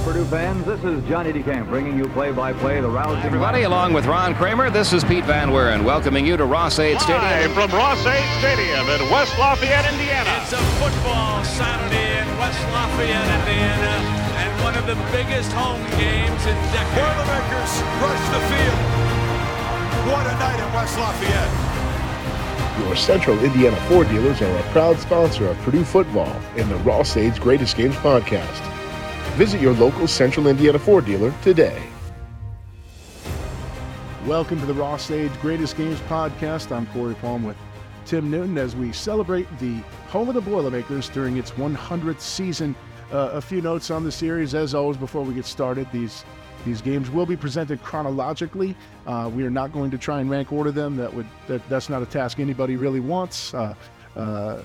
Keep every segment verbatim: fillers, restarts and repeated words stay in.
Hello, Purdue fans. This is Johnny DeCamp bringing you play-by-play the rousing... Everybody, along with Ron Kramer, this is Pete Van Weeren welcoming you to Ross Ade Stadium. Live from Ross Ade Stadium in West Lafayette, Indiana. It's a football Saturday in West Lafayette, Indiana, and one of the biggest home games in decades. Boilermakers rush the field. What a night at West Lafayette. Your Central Indiana Ford Dealers are a proud sponsor of Purdue football and the Ross Ade's Greatest Games podcast. Visit your local Central Indiana Ford dealer today. Welcome to the Ross Ade's Greatest Games podcast. I'm Corey Palm with Tim Newton as we celebrate the home of the Boilermakers during its one hundredth season. Uh, a few notes on the series, as always, before we get started. These These games will be presented chronologically. Uh, we are not going to try and rank order them. That would that, that's not a task anybody really wants. Uh, uh,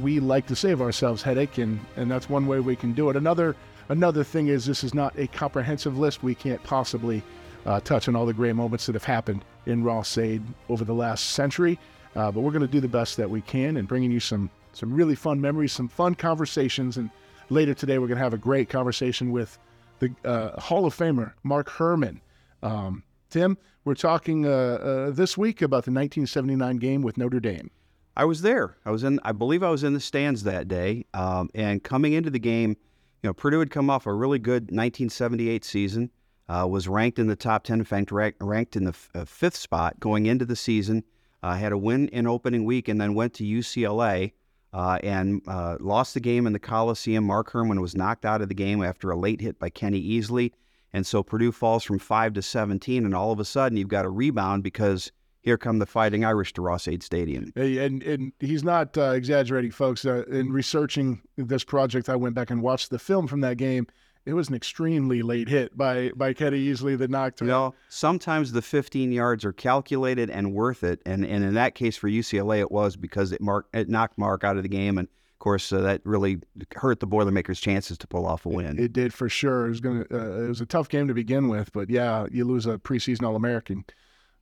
we like to save ourselves headache, and, and that's one way we can do it. Another another thing is this is not a comprehensive list. We can't possibly uh, touch on all the great moments that have happened in Ross Ade over the last century, uh, but we're going to do the best that we can and bringing you some some really fun memories, some fun conversations, and later today we're going to have a great conversation with the uh, Hall of Famer, Mark Herrmann. Um, Tim, we're talking uh, uh, this week about the nineteen seventy-nine game with Notre Dame. I was there. I was in. I believe I was in the stands that day. Um, and coming into the game, you know, Purdue had come off a really good nineteen seventy-eight season. Uh, was ranked in the top ten. In fact, ranked in the f- uh, fifth spot going into the season. Uh, had a win in opening week, and then went to U C L A. Uh, and uh, lost the game in the Coliseum. Mark Herrmann was knocked out of the game after a late hit by Kenny Easley. And so Purdue falls from five to seventeen, and all of a sudden you've got a rebound because here come the Fighting Irish to Ross Ade Stadium. And, and he's not uh, exaggerating, folks. Uh, in researching this project, I went back and watched the film from that game. It was an extremely late hit by, by Kenny Easley that knocked him. You know, sometimes the fifteen yards are calculated and worth it, and, and in that case for U C L A it was because it, marked, it knocked Mark out of the game, and of course uh, that really hurt the Boilermakers' chances to pull off a win. It, it did for sure. It was gonna. Uh, it was a tough game to begin with, but yeah, you lose a preseason All-American.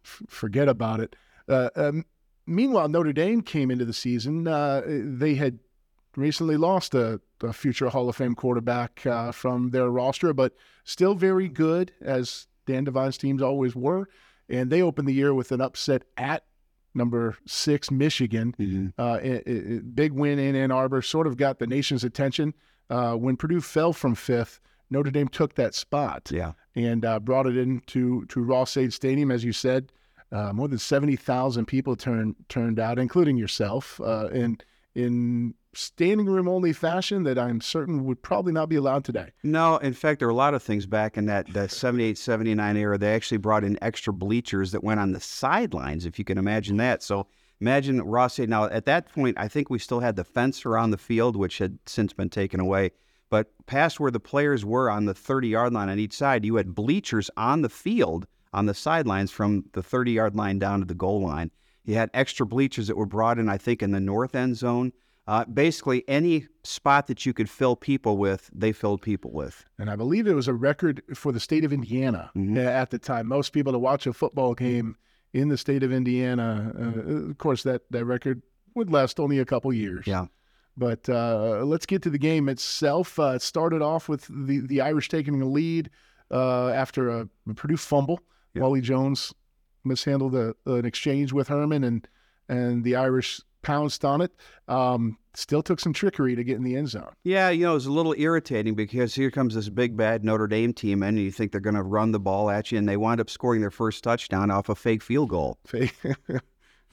F- forget about it. Uh, um, meanwhile, Notre Dame came into the season. Uh, they had recently lost a, a future Hall of Fame quarterback uh, from their roster, but still very good, as Dan DeVine's teams always were. And they opened the year with an upset at number six, Michigan. Mm-hmm. Uh, it, it, big win in Ann Arbor, sort of got the nation's attention. Uh, when Purdue fell from fifth, Notre Dame took that spot yeah. and uh, brought it into to Ross Ade Stadium, as you said. Uh, more than seventy thousand people turned turned out, including yourself, uh, and in standing room only fashion that I'm certain would probably not be allowed today. No, in fact, there were a lot of things back in that that seventy-eight seventy-nine era. They actually brought in extra bleachers that went on the sidelines, if you can imagine that. So imagine Ross Ade. Now, at that point, I think we still had the fence around the field, which had since been taken away. But past where the players were on the thirty-yard line on each side, you had bleachers on the field, on the sidelines from the thirty-yard line down to the goal line. You had extra bleachers that were brought in, I think, in the north end zone. Uh, basically, any spot that you could fill people with, they filled people with. And I believe it was a record for the state of Indiana mm-hmm. at the time. Most people to watch a football game in the state of Indiana, uh, of course, that, that record would last only a couple years. Yeah. But uh, let's get to the game itself. Uh, it started off with the, the Irish taking a lead uh, after a Purdue fumble. Yeah. Wally Jones mishandled a, an exchange with Herrmann, and and the Irish pounced on it. Um, still took some trickery to get in the end zone. Yeah, you know, it was a little irritating because here comes this big, bad Notre Dame team, and you think they're going to run the ball at you, and they wind up scoring their first touchdown off a fake field goal. Fake,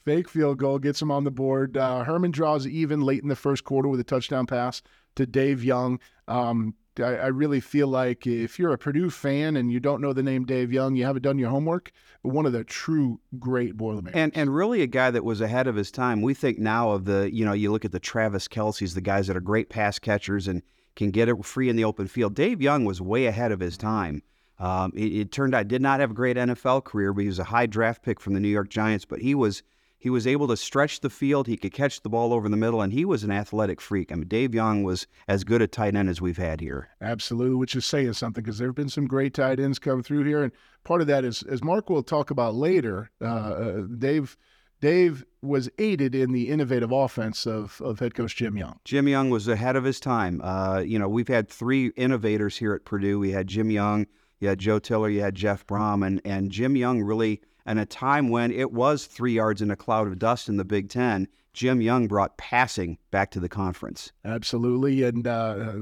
fake field goal gets them on the board. Uh, Herrmann draws even late in the first quarter with a touchdown pass to Dave Young. Um, I, I really feel like if you're a Purdue fan and you don't know the name Dave Young, you haven't done your homework. One of the true great Boilermakers. And and really a guy that was ahead of his time. We think now of the, you know, you look at the Travis Kelce's, the guys that are great pass catchers and can get it free in the open field. Dave Young was way ahead of his time. Um, it, it turned out did not have a great N F L career, but he was a high draft pick from the New York Giants. But he was he was able to stretch the field. He could catch the ball over the middle, and he was an athletic freak. I mean, Dave Young was as good a tight end as we've had here. Absolutely, which is saying something because there have been some great tight ends come through here, and part of that is, as Mark will talk about later, uh, Dave Dave was aided in the innovative offense of, of head coach Jim Young. Jim Young was ahead of his time. Uh, you know, we've had three innovators here at Purdue. We had Jim Young, you had Joe Tiller, you had Jeff Brahm, and, and Jim Young really, in a time when it was three yards in a cloud of dust in the Big Ten, Jim Young brought passing back to the conference. Absolutely, and uh,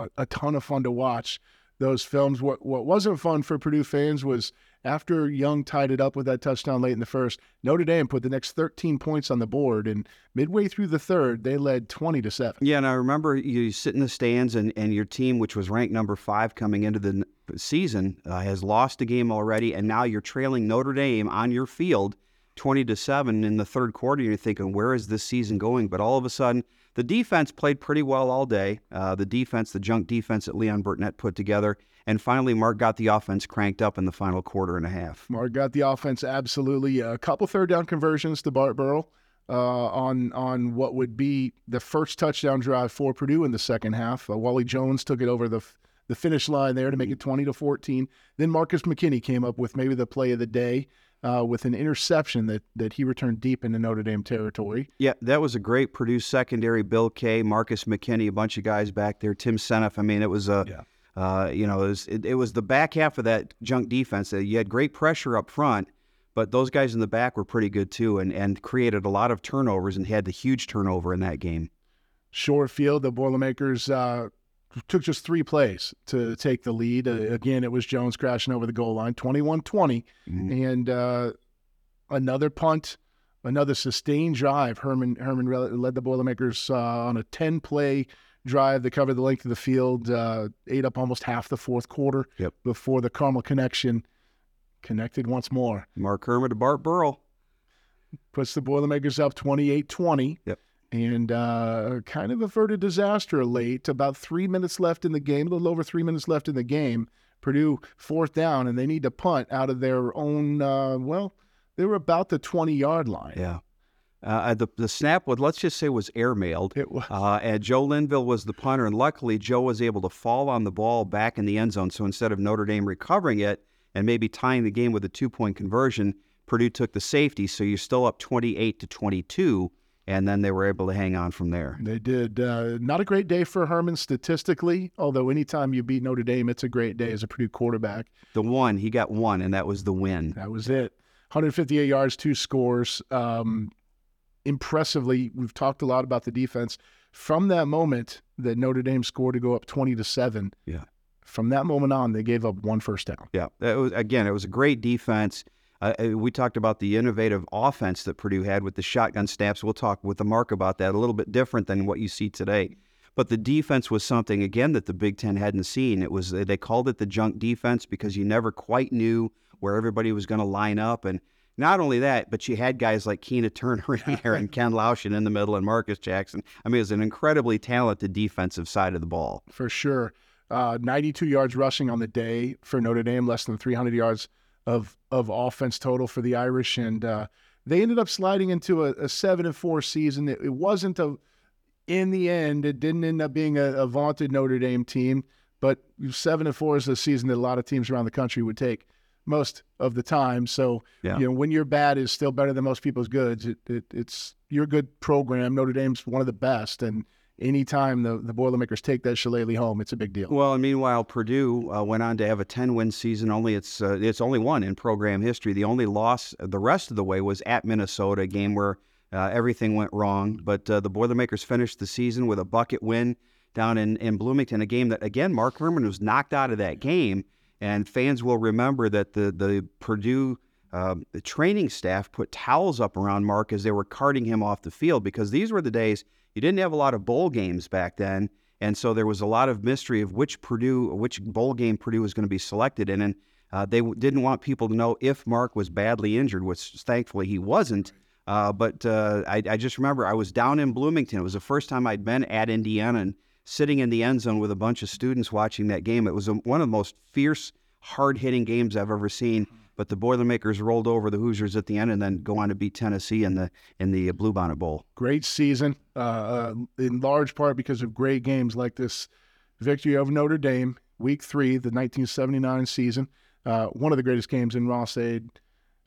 a, a ton of fun to watch those films. What, what wasn't fun for Purdue fans was, after Young tied it up with that touchdown late in the first, Notre Dame put the next thirteen points on the board, and midway through the third, they led twenty to seven. Yeah, and I remember you sit in the stands, and, and your team, which was ranked number five coming into the season, uh, has lost a game already, and now you're trailing Notre Dame on your field twenty to seven in the third quarter. You're thinking, where is this season going? But all of a sudden, the defense played pretty well all day. Uh, the defense, the junk defense that Leon Burton put together. And finally, Mark got the offense cranked up in the final quarter and a half. Mark got the offense, absolutely. A couple third-down conversions to Bart Burrell uh, on on what would be the first touchdown drive for Purdue in the second half. Uh, Wally Jones took it over the the finish line there to make it twenty to fourteen. Then Marcus McKinney came up with maybe the play of the day uh, with an interception that, that he returned deep into Notre Dame territory. Yeah, that was a great Purdue secondary. Bill Kay, Marcus McKinney, a bunch of guys back there. Tim Seneff. I mean, it was a... Yeah. Uh, you know, it was, it, it was the back half of that junk defense. You had great pressure up front, but those guys in the back were pretty good too, and, and created a lot of turnovers and had the huge turnover in that game. Short field, the Boilermakers uh, took just three plays to take the lead. Uh, again, it was Jones crashing over the goal line, twenty-one twenty. Mm-hmm. And uh, another punt, another sustained drive. Herrmann, Herrmann led the Boilermakers uh, on a ten-play drive that covered the length of the field, uh, ate up almost half the fourth quarter. Yep. Before the Carmel connection connected once more. Mark Herrmann to Bart Burrell. Puts the Boilermakers up twenty-eight twenty. Yep. And uh, kind of averted disaster late. About three minutes left in the game, a little over three minutes left in the game. Purdue fourth down, and they need to punt out of their own, uh, well, they were about the twenty-yard line. Yeah. Uh, the the snap was, let's just say, was airmailed. It was. Uh, and Joe Linville was the punter, and luckily Joe was able to fall on the ball back in the end zone. So instead of Notre Dame recovering it and maybe tying the game with a two-point conversion, Purdue took the safety. So you're still up twenty-eight to twenty-two, and then they were able to hang on from there. They did. Uh, not a great day for Herrmann statistically, although anytime you beat Notre Dame, it's a great day as a Purdue quarterback. The one, he got one, and that was the win. That was it. one hundred fifty-eight yards, two scores. Um, Impressively, we've talked a lot about the defense. From that moment that Notre Dame scored to go up twenty to seven, yeah. From that moment on, they gave up one first down. Yeah, it was, again, it was a great defense. Uh, we talked about the innovative offense that Purdue had with the shotgun snaps. We'll talk with the Mark about that. A little bit different than what you see today. But the defense was something, again, that the Big Ten hadn't seen. It was, they called it the junk defense because you never quite knew where everybody was going to line up. And not only that, but you had guys like Keena Turner in there and Ken Laushin in the middle and Marcus Jackson. I mean, it was an incredibly talented defensive side of the ball. For sure. Uh, ninety-two yards rushing on the day for Notre Dame, less than three hundred yards of of offense total for the Irish. And uh, they ended up sliding into a, a seven and four season. It, it wasn't a, in the end, it didn't end up being a, a vaunted Notre Dame team, but seven and four is a season that a lot of teams around the country would take most of the time. So, yeah. You know, when your bad is still better than most people's goods, it, it, it's your good program. Notre Dame's one of the best, and anytime the, the Boilermakers take that shillelagh home, it's a big deal. Well, and meanwhile, Purdue uh, went on to have a ten-win season. Only it's uh, it's only one in program history. The only loss the rest of the way was at Minnesota, a game where uh, everything went wrong. But uh, the Boilermakers finished the season with a bucket win down in, in Bloomington, a game that, again, Mark Herrmann was knocked out of that game. And fans will remember that the the Purdue uh, the training staff put towels up around Mark as they were carting him off the field, because these were the days you didn't have a lot of bowl games back then, and so there was a lot of mystery of which Purdue, which bowl game Purdue was going to be selected in, and uh, they w- didn't want people to know if Mark was badly injured, which thankfully he wasn't. Uh, but uh, I, I just remember I was down in Bloomington. It was the first time I'd been at Indiana, and sitting in the end zone with a bunch of students watching that game. It was a, one of the most fierce, hard-hitting games I've ever seen. But the Boilermakers rolled over the Hoosiers at the end and then go on to beat Tennessee in the in the Blue Bonnet Bowl. Great season, uh, in large part because of great games like this victory over Notre Dame, Week three, the nineteen seventy-nine season. Uh, one of the greatest games in Ross Ade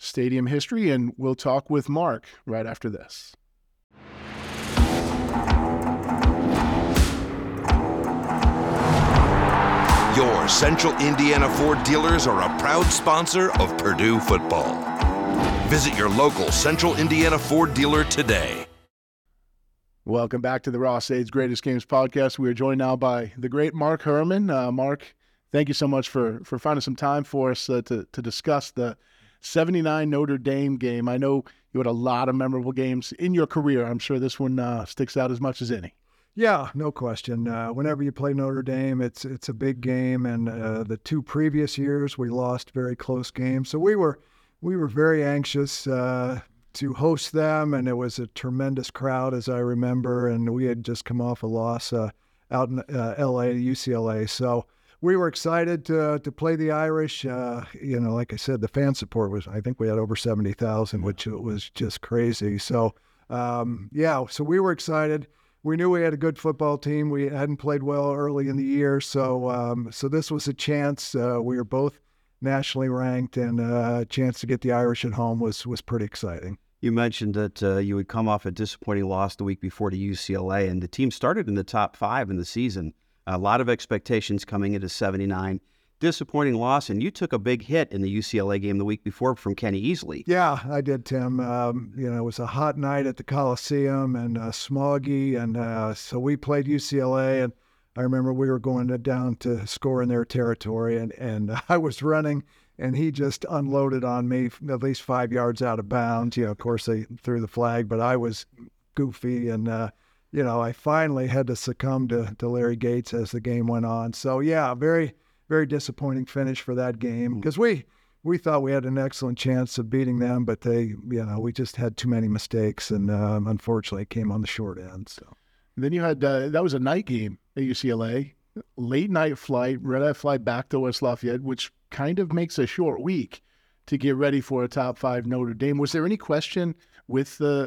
stadium history, and we'll talk with Mark right after this. Your Central Indiana Ford Dealers are a proud sponsor of Purdue football. Visit your local Central Indiana Ford dealer today. Welcome back to the Ross Ade's Greatest Games podcast. We are joined now by the great Mark Herrmann. Uh, Mark, thank you so much for, for finding some time for us uh, to, to discuss the seventy-nine Notre Dame game. I know you had a lot of memorable games in your career. I'm sure this one uh, sticks out as much as any. Yeah, no question. Uh, whenever you play Notre Dame, it's it's a big game, and uh, the two previous years we lost very close games. So we were we were very anxious uh, to host them, and it was a tremendous crowd, as I remember. And we had just come off a loss uh, out in uh, L A to U C L A, so we were excited to to play the Irish. Uh, you know, like I said, the fan support was, I think we had over seventy thousand, which was just crazy. So um, yeah, so we were excited. We knew we had a good football team. We hadn't played well early in the year, so um, so this was a chance. Uh, we were both nationally ranked, and uh, a chance to get the Irish at home was was pretty exciting. You mentioned that uh, you would come off a disappointing loss the week before to U C L A, and the team started in the top five in the season. A lot of expectations coming into seventy-nine. Disappointing loss, and you took a big hit in the U C L A game the week before from Kenny Easley. Yeah, I did, Tim. Um, you know, it was a hot night at the Coliseum and uh, smoggy, and uh, so we played U C L A, and I remember we were going to, down to score in their territory, and, and I was running, and he just unloaded on me at least five yards out of bounds. You know, of course, they threw the flag, but I was goofy, and uh, you know, I finally had to succumb to, to Larry Gates as the game went on. So, yeah, very... Very disappointing finish for that game, because we we thought we had an excellent chance of beating them, but they, you know, we just had too many mistakes, and um, unfortunately it came on the short end. So and then you had uh, that was a night game at U C L A, late night flight, red eye flight back to West Lafayette, which kind of makes a short week to get ready for a top five Notre Dame. Was there any question with the,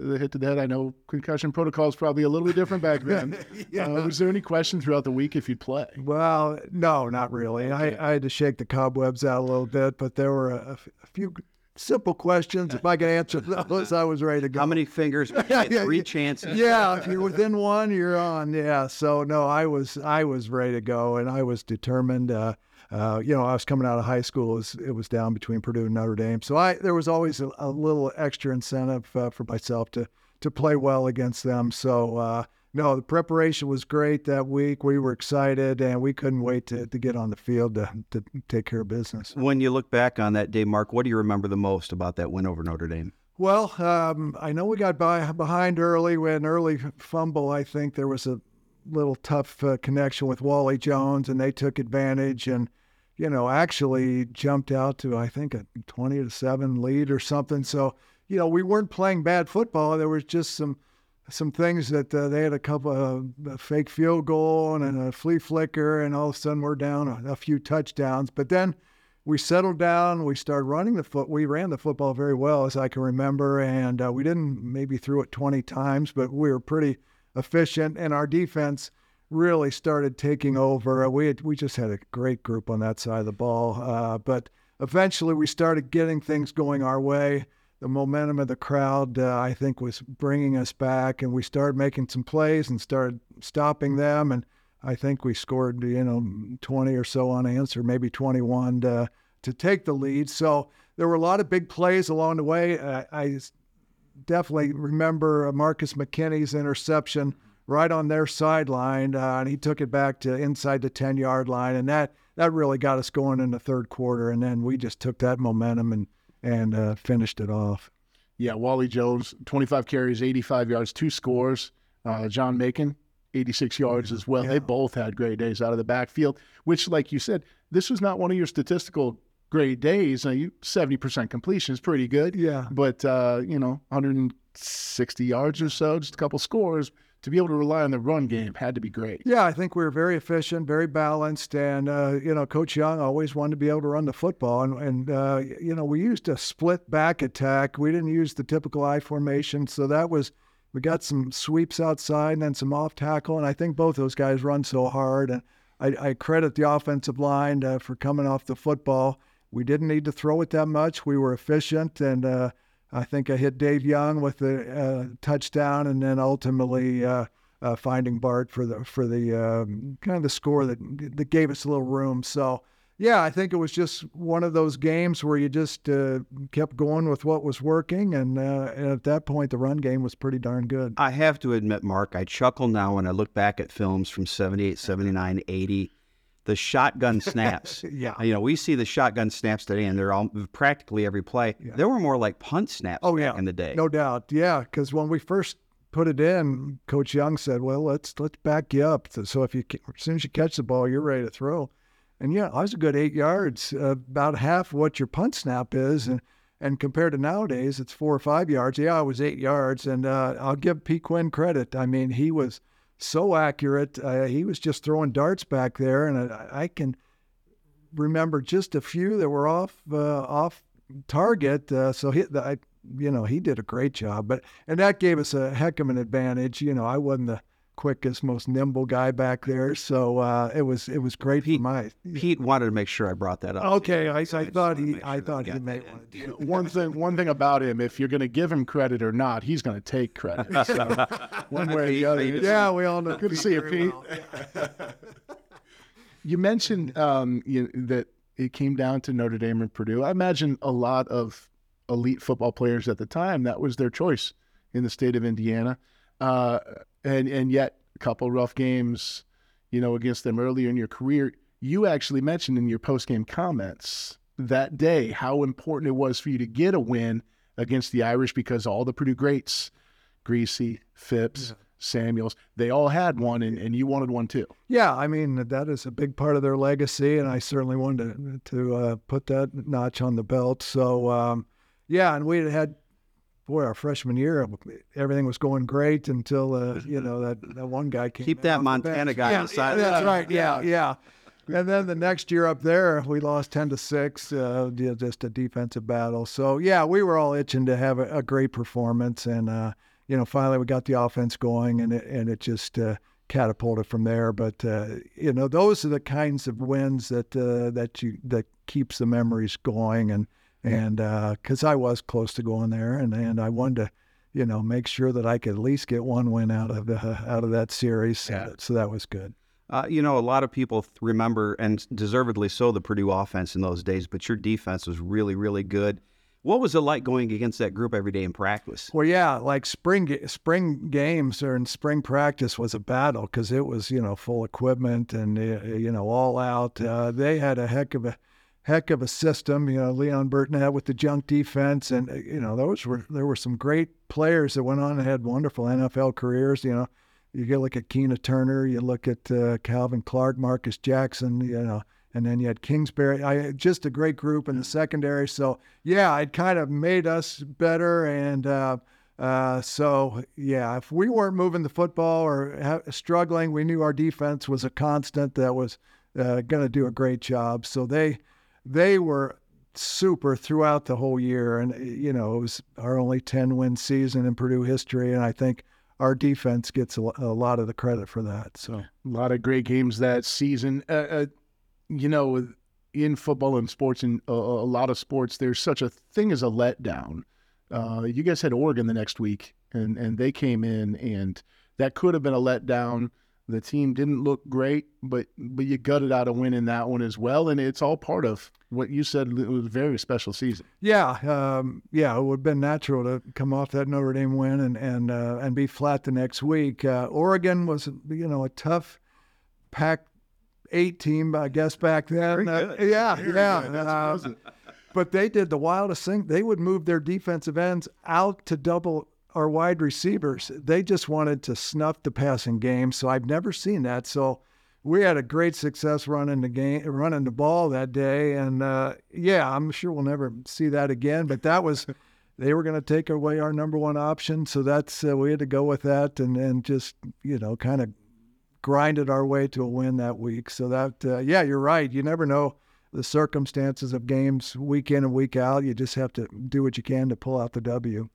the, the hit to the head? I know concussion protocol is probably a little bit different back then. yeah. uh, was there any question throughout the week if you'd play? Well, no, not really. Okay. I, I had to shake the cobwebs out a little bit, but there were a, a few simple questions. If I could answer those, I was ready to go. How many fingers? yeah, three chances. Yeah, if you're within one, you're on. Yeah, so no, I was I was ready to go, and I was determined. Uh, Uh, you know, I was coming out of high school. It was, it was down between Purdue and Notre Dame. So I there was always a, a little extra incentive uh, for myself to to play well against them. So, uh, no, the preparation was great that week. We were excited, and we couldn't wait to, to get on the field to, to take care of business. When you look back on that day, Mark, what do you remember the most about that win over Notre Dame? Well, um, I know we got by, behind early. We had an early fumble, I think. There was a little tough uh, connection with Wally Jones, and they took advantage, and you know, actually jumped out to, I think, a twenty to seven lead or something. So, you know, we weren't playing bad football. There was just some some things that uh, they had a couple of a fake field goal and a flea flicker, and all of a sudden we're down a, a few touchdowns. But then we settled down. We started running the foot. We ran the football very well, as I can remember, and uh, we didn't maybe threw it twenty times, but we were pretty efficient, and our defense really started taking over. We had, we just had a great group on that side of the ball, uh, but eventually we started getting things going our way. The momentum of the crowd, uh, I think, was bringing us back, and we started making some plays and started stopping them, and I think we scored, you know, twenty or so unanswered, maybe twenty-one to, to take the lead. So there were a lot of big plays along the way. I, I definitely remember Marcus McKinney's interception right on their sideline, uh, and he took it back to inside the ten-yard line, and that, that really got us going in the third quarter, and then we just took that momentum and, and uh, finished it off. Yeah, Wally Jones, twenty-five carries, eighty-five yards, two scores. Uh, John Macon, eighty-six yards as well. Yeah. They both had great days out of the backfield, which, like you said, this was not one of your statistical great days. Now, you seventy percent completion is pretty good. Yeah. But, uh, you know, one hundred sixty yards or so, just a couple scores. To be able to rely on the run game had to be great. Yeah, I think we were very efficient, very balanced. And, uh, you know, Coach Young always wanted to be able to run the football. And, and uh, you know, we used a split back attack. We didn't use the typical I formation. So that was, we got some sweeps outside and then some off tackle. And I think both those guys run so hard. And I, I credit the offensive line uh, for coming off the football. We didn't need to throw it that much. We were efficient, and uh, I think I hit Dave Young with a uh, touchdown, and then ultimately uh, uh, finding Bart for the for the um, kind of the score that that gave us a little room. So yeah, I think it was just one of those games where you just uh, kept going with what was working, and, uh, and at that point, the run game was pretty darn good. I have to admit, Mark, I chuckle now when I look back at films from seventy-eight, seventy-nine, eighty. The shotgun snaps. Yeah. You know, we see the shotgun snaps today, and they're all practically every play. Yeah. They were more like punt snaps oh, back yeah. in the day. No doubt. Yeah, because when we first put it in, Coach Young said, well, let's let's back you up. So, so if you as soon as you catch the ball, you're ready to throw. And, yeah, I was a good eight yards, uh, about half what your punt snap is. And and compared to nowadays, it's four or five yards. Yeah, I was eight yards. And uh, I'll give P. Quinn credit. I mean, he was so accurate. Uh, he was just throwing darts back there, and I, I can remember just a few that were off uh, off target. Uh, so he, I, you know, he did a great job. But and that gave us a heck of an advantage. You know, I wasn't the quickest, most nimble guy back there, so uh, it was it was great. Pete, for my Pete wanted to make sure I brought that up. Okay, I, I, I thought he sure I thought he may want to do it. One thing one thing about him, if you're going to give him credit or not, he's going to take credit. So one way or the other. Yeah, we all know. Good to see you, Pete. Well. You mentioned um, you, that it came down to Notre Dame and Purdue. I imagine a lot of elite football players at the time, that was their choice in the state of Indiana. Uh, and and yet a couple rough games, you know, against them earlier in your career. You actually mentioned in your post-game comments that day how important it was for you to get a win against the Irish, because all the Purdue greats, Greasy, Phipps, yeah. Samuels, they all had one, and, and you wanted one too. Yeah, I mean, that is a big part of their legacy, and I certainly wanted to, to uh, put that notch on the belt. So, um, yeah, and we had Boy, our freshman year, everything was going great until, uh, you know, that, that one guy came. Keep that Montana guy yeah, on the side. That's right. Yeah, yeah. And then the next year up there, we lost ten to six, uh, just a defensive battle. So, yeah, we were all itching to have a, a great performance. And, uh, you know, finally we got the offense going, and it, and it just uh, catapulted from there. But, uh, you know, those are the kinds of wins that uh, that you that keeps the memories going. And, And because uh, I was close to going there, and, and I wanted to, you know, make sure that I could at least get one win out of uh, out of that series. Yeah. So, that, so that was good. Uh, you know, a lot of people remember, and deservedly so, the Purdue offense in those days. But your defense was really, really good. What was it like going against that group every day in practice? Well, yeah, like spring spring games or in spring practice was a battle, because it was, you know, full equipment and, you know, all out. Uh, they had a heck of a heck of a system, you know, Leon Burton had with the junk defense. And, you know, those were, there were some great players that went on and had wonderful N F L careers. You know, you look at Keena Turner, you look at uh, Calvin Clark, Marcus Jackson, you know, and then you had Kingsbury, I, just a great group in the secondary. So yeah, it kind of made us better. And uh, uh, so, yeah, if we weren't moving the football or ha- struggling, we knew our defense was a constant that was uh, going to do a great job. So they, They were super throughout the whole year, and, you know, it was our only ten-win season in Purdue history, and I think our defense gets a lot of the credit for that. So a lot of great games that season. Uh, uh, you know, in football and sports, and a, a lot of sports, there's such a thing as a letdown. Uh, you guys had Oregon the next week, and, and they came in, and that could have been a letdown. The team didn't look great, but but you gutted out a win in that one as well, and it's all part of what you said. It was a very special season. Yeah, um, yeah, it would have been natural to come off that Notre Dame win and and uh, and be flat the next week. Uh, Oregon was, you know, a tough Pac eight team, I guess, back then. Uh, yeah, very yeah. Uh, but they did the wildest thing. They would move their defensive ends out to double our wide receivers. They just wanted to snuff the passing game, so I've never seen that. So we had a great success running the game, running the ball that day, and uh, yeah, I'm sure we'll never see that again. But that was, they were going to take away our number one option, so that's uh, we had to go with that, and and just, you know, kind of grinded our way to a win that week. So that uh, yeah, you're right. You never know the circumstances of games week in and week out. You just have to do what you can to pull out the W.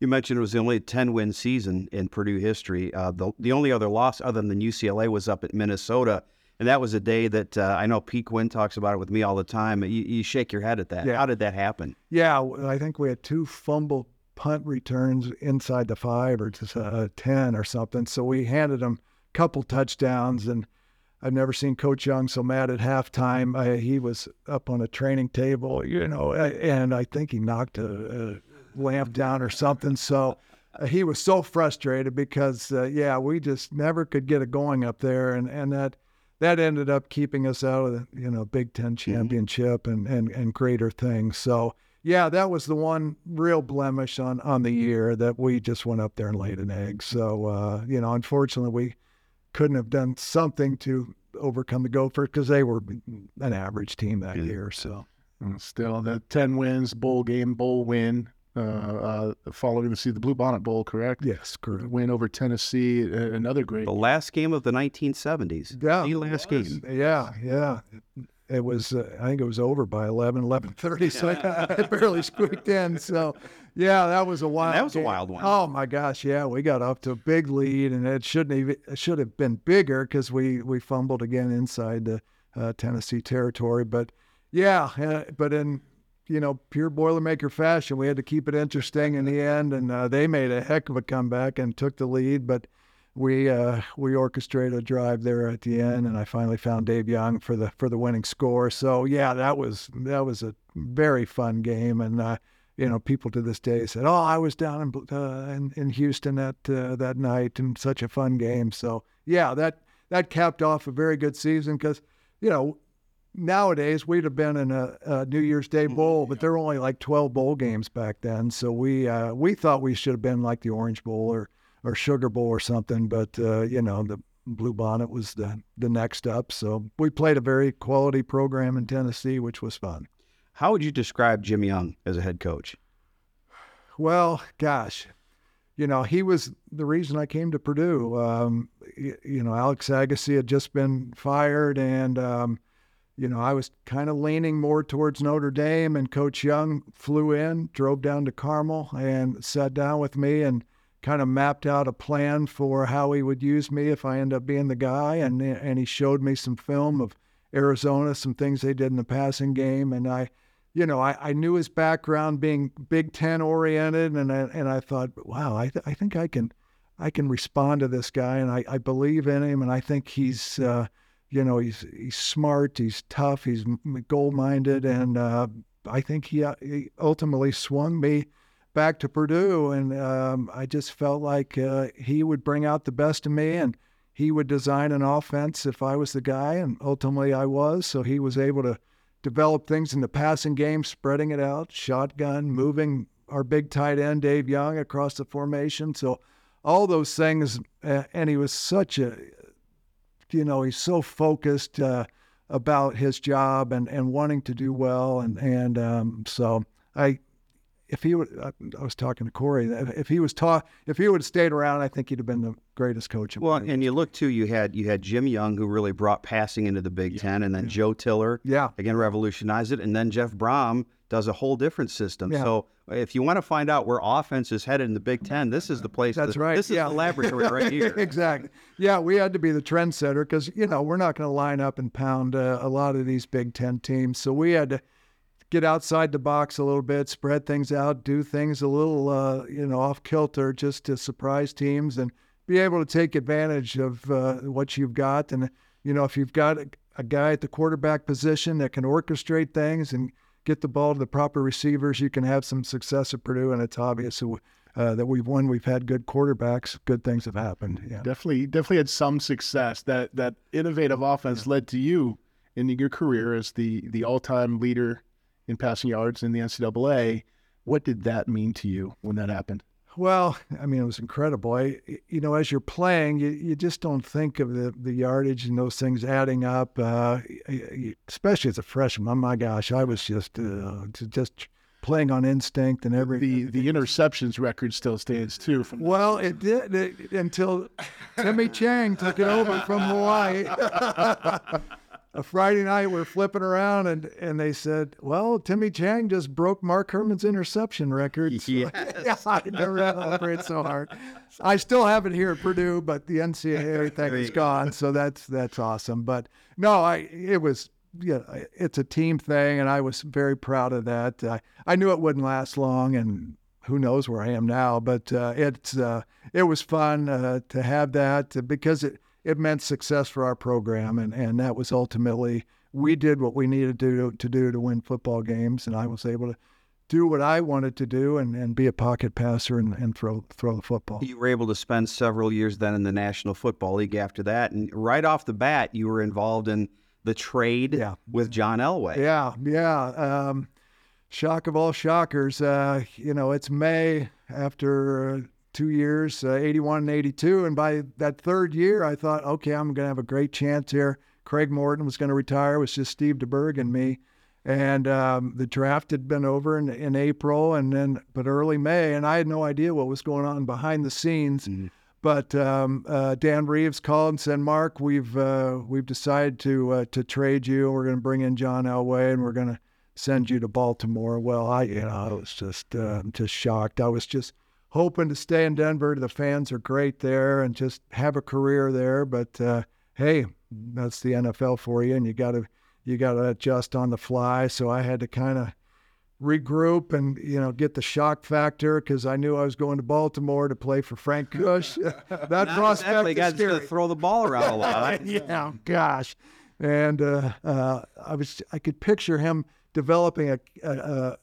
You mentioned it was the only ten-win season in Purdue history. Uh, the the only other loss other than U C L A was up at Minnesota And that was a day that uh, I know Pete Quinn talks about it with me all the time. You, you shake your head at that. Yeah. How did that happen? Yeah, I think we had two fumble punt returns inside the five or just a ten or something. So we handed them a couple touchdowns, and I've never seen Coach Young so mad at halftime. I, he was up on a training table, you know, and I think he knocked a, a lamp down or something. So he was so frustrated because, uh, yeah, we just never could get it going up there, and, and that that ended up keeping us out of the, you know, Big Ten championship mm-hmm. and, and, and greater things. So, yeah, that was the one real blemish on, on the year, that we just went up there and laid an egg. So, uh, you know, unfortunately we couldn't have done something to overcome the Gophers because they were an average team that yeah. year. So still the ten wins, bowl game, bowl win, uh, uh, following to see the Blue Bonnet Bowl, correct? Yes, correct. Win over Tennessee, uh, another great. The last game of the nineteen seventies. Yeah. The last game. Yeah, yeah. It, it was, uh, I think it was over by eleven, eleven thirty, so I, I barely squeaked in. So, yeah, that was a wild and That was game. a wild one. Oh, my gosh, yeah. We got off to a big lead, and it shouldn't even, it should have been bigger because we, we fumbled again inside the uh, Tennessee territory. But, yeah, uh, but in, you know, pure Boilermaker fashion, we had to keep it interesting in the end, and uh, they made a heck of a comeback and took the lead. But We uh, we orchestrated a drive there at the end, and I finally found Dave Young for the for the winning score. So yeah, that was that was a very fun game, and uh, you know, people to this day said, "Oh, I was down in uh, in, in Houston that uh, that night, and such a fun game." So yeah, that that capped off a very good season because, you know, nowadays we'd have been in a, a New Year's Day bowl, but there were only like twelve bowl games back then. So we uh, we thought we should have been like the Orange Bowl or. or Sugar Bowl or something, but, uh, you know, the Blue Bonnet was the, the next up. So we played a very quality program in Tennessee, which was fun. How would you describe Jim Young as a head coach? Well, gosh, you know, he was the reason I came to Purdue. Um, you, you know, Alex Agassi had just been fired, and, um, you know, I was kind of leaning more towards Notre Dame, and Coach Young flew in, drove down to Carmel, and sat down with me and kind of mapped out a plan for how he would use me if I end up being the guy, and and he showed me some film of Arizona, some things they did in the passing game, and I, you know, I, I knew his background being Big Ten oriented, and I, and I thought, wow, I th- I think I can, I can respond to this guy, and I, I believe in him, and I think he's, uh, you know, he's he's smart, he's tough, he's goal minded, and uh, I think he, he ultimately swung me back to Purdue, and um, I just felt like uh, he would bring out the best in me, and he would design an offense if I was the guy, and ultimately I was. So he was able to develop things in the passing game, spreading it out, shotgun, moving our big tight end, Dave Young, across the formation. So all those things, uh, and he was such a, you know, he's so focused uh, about his job and, and wanting to do well, and, and um, so I... If he would, I was talking to Corey. If he was taught, if he would have stayed around, I think he'd have been the greatest coach. Well, and you look too. You had you had Jim Young, who really brought passing into the Big yeah. Ten, and then yeah. Joe Tiller, yeah, again revolutionized it, and then Jeff Brahm does a whole different system. Yeah. So if you want to find out where offense is headed in the Big Ten, this is the place. That's to, right. This is yeah. the laboratory right here. Exactly. Yeah, we had to be the trendsetter because, you know, we're not going to line up and pound uh, a lot of these Big Ten teams. So we had to get outside the box a little bit, spread things out, do things a little, uh, you know, off kilter, just to surprise teams and be able to take advantage of uh, what you've got. And, you know, if you've got a, a guy at the quarterback position that can orchestrate things and get the ball to the proper receivers, you can have some success at Purdue. And it's obvious uh, that we've won. We've had good quarterbacks. Good things have happened. Yeah. Definitely, definitely had some success. That that innovative offense yeah. led to you in your career as the the all-time leader in passing yards in the N C double A. What did that mean to you when that happened? Well, I mean, it was incredible. I, you know, as you're playing, you, you just don't think of the, the yardage and those things adding up, uh, especially as a freshman. Oh, my gosh, I was just uh, just playing on instinct and everything. The, the interceptions record still stands, too. From well, the- it did it, until Timmy Chang took it over from Hawaii. a Friday night, we're flipping around, and, and they said, well, Timmy Chang just broke Mark Herrmann's interception record. So, yes. Yeah, I never had to operate so hard. I still have it here at Purdue, but the N C double A thing is gone, so that's that's awesome. But no, I it was yeah, it's a team thing, and I was very proud of that. I, I knew it wouldn't last long, and who knows where I am now. But uh, it's uh, it was fun uh, to have that because it. It meant success for our program, and, and that was ultimately, we did what we needed to do, to do to win football games, and I was able to do what I wanted to do and, and be a pocket passer and, and throw throw the football. You were able to spend several years then in the National Football League after that, and right off the bat, you were involved in the trade yeah. with John Elway. Yeah, yeah. Um, shock of all shockers. Uh, you know, it's May after... Uh, two years, uh, eighty-one and eighty-two. And by that third year, I thought, okay, I'm going to have a great chance here. Craig Morton was going to retire. It was just Steve DeBerg and me. And um, the draft had been over in, in April, and then, but early May. And I had no idea what was going on behind the scenes. Mm-hmm. But um, uh, Dan Reeves called and said, Mark, we've uh, we've decided to uh, to trade you. We're going to bring in John Elway, and we're going to send you to Baltimore. Well, I, you know, I was just uh, just shocked. I was just hoping to stay in Denver. The fans are great there and just have a career there. But, uh, hey, that's the N F L for you, and you got to you got to adjust on the fly. So I had to kind of regroup and, you know, get the shock factor because I knew I was going to Baltimore to play for Frank Kush. That Not prospect exactly. is scary. Got to throw the ball around a lot. Yeah, gosh. And uh, uh, I was I could picture him developing a, a, a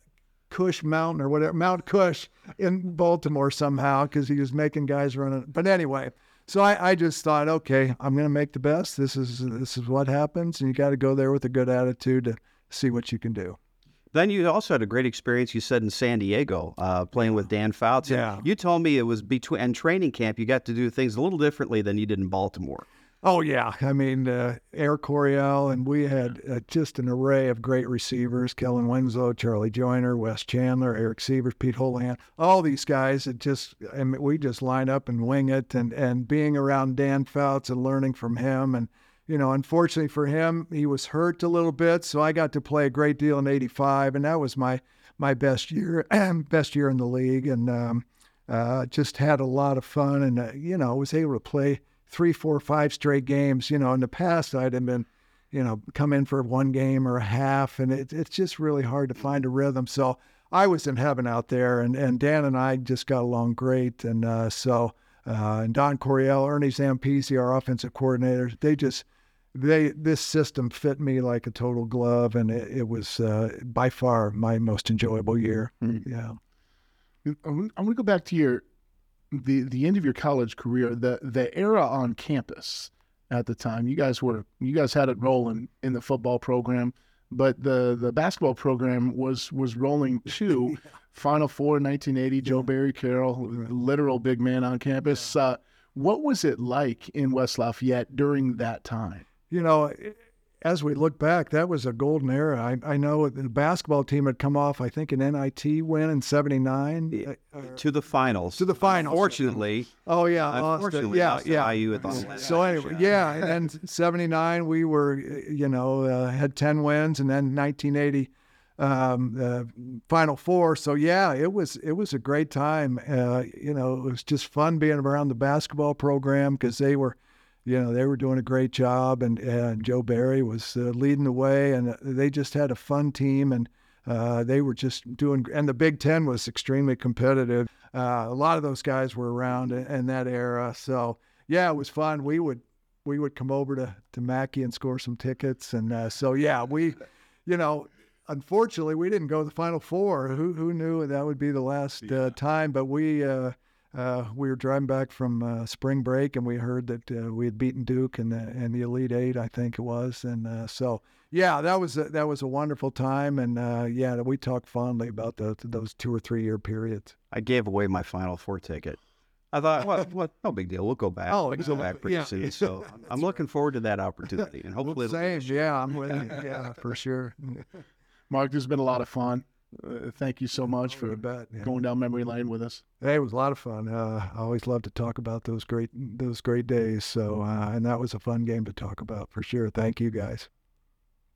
Kush Mountain or whatever, Mount Kush in Baltimore somehow because he was making guys run it. But anyway, so I, I just thought, okay, I'm going to make the best. This is this is what happens, and you got to go there with a good attitude to see what you can do. Then you also had a great experience, you said, in San Diego, uh, playing with Dan Fouts. Yeah. You told me it was between and training camp, you got to do things a little differently than you did in Baltimore. Oh, yeah. I mean, uh, Air Coryell, and we had uh, just an array of great receivers, Kellen Winslow, Charlie Joyner, Wes Chandler, Eric Sievers, Pete Holohan, all these guys that just, I mean, we just line up and wing it, and, and being around Dan Fouts and learning from him. And, you know, unfortunately for him, he was hurt a little bit, so I got to play a great deal in eighty-five, and that was my, my best year, best year in the league, and um, uh, just had a lot of fun, and, uh, you know, was able to play three, four, five straight games. You know, in the past, I'd have been, you know, come in for one game or a half, and it, it's just really hard to find a rhythm. So I was in heaven out there, and, and Dan and I just got along great. And uh, so, uh, and Don Coryell, Ernie Zampezi, our offensive coordinators, they just, they this system fit me like a total glove, and it, it was uh, by far my most enjoyable year. Mm-hmm. Yeah. I'm going to go back to your the the end of your college career, the the era on campus at the time. You guys were you guys had it rolling in the football program, but the the basketball program was was rolling too. Yeah. Final Four in nineteen eighty, Joe yeah. Barry Carroll, literal big man on campus. Yeah. Uh, what was it like in West Lafayette during that time? You know, as we look back, that was a golden era. I, I know the basketball team had come off, I think, an N I T win in seventy-nine. Yeah. To the finals. To the finals. Unfortunately. Oh, yeah. Unfortunately. Yeah, yeah. I U at the last. So anyway, yeah. And in seventy-nine, we were, you know, uh, had ten wins, and then nineteen eighty um, uh, Final Four. So, yeah, it was it was a great time. Uh, you know, it was just fun being around the basketball program because they were, you know, they were doing a great job, and, and Joe Barry was uh, leading the way, and they just had a fun team, and uh, they were just doing, and the Big Ten was extremely competitive. Uh, a lot of those guys were around in, in that era. So, yeah, it was fun. We would we would come over to, to Mackey and score some tickets. And uh, so, yeah, we, you know, unfortunately, we didn't go to the Final Four. Who who knew that would be the last yeah. uh, time? But we uh, – Uh, we were driving back from uh, spring break, and we heard that uh, we had beaten Duke and the, and the Elite Eight, I think it was. And uh, so, yeah, that was a, that was a wonderful time. And uh, yeah, we talked fondly about the, those two or three year periods. I gave away my Final Four ticket. I thought, well, well no big deal. We'll go back. Oh, we'll go back pretty yeah. soon. So I'm looking forward to that opportunity, and hopefully, same. Yeah, I'm with you. Yeah, for sure. Mark, this has been a lot of fun. Uh, thank you so much for bet, yeah. going down memory lane with us. Hey, it was a lot of fun. Uh, I always love to talk about those great those great days. So, uh, and that was a fun game to talk about for sure. Thank you, guys.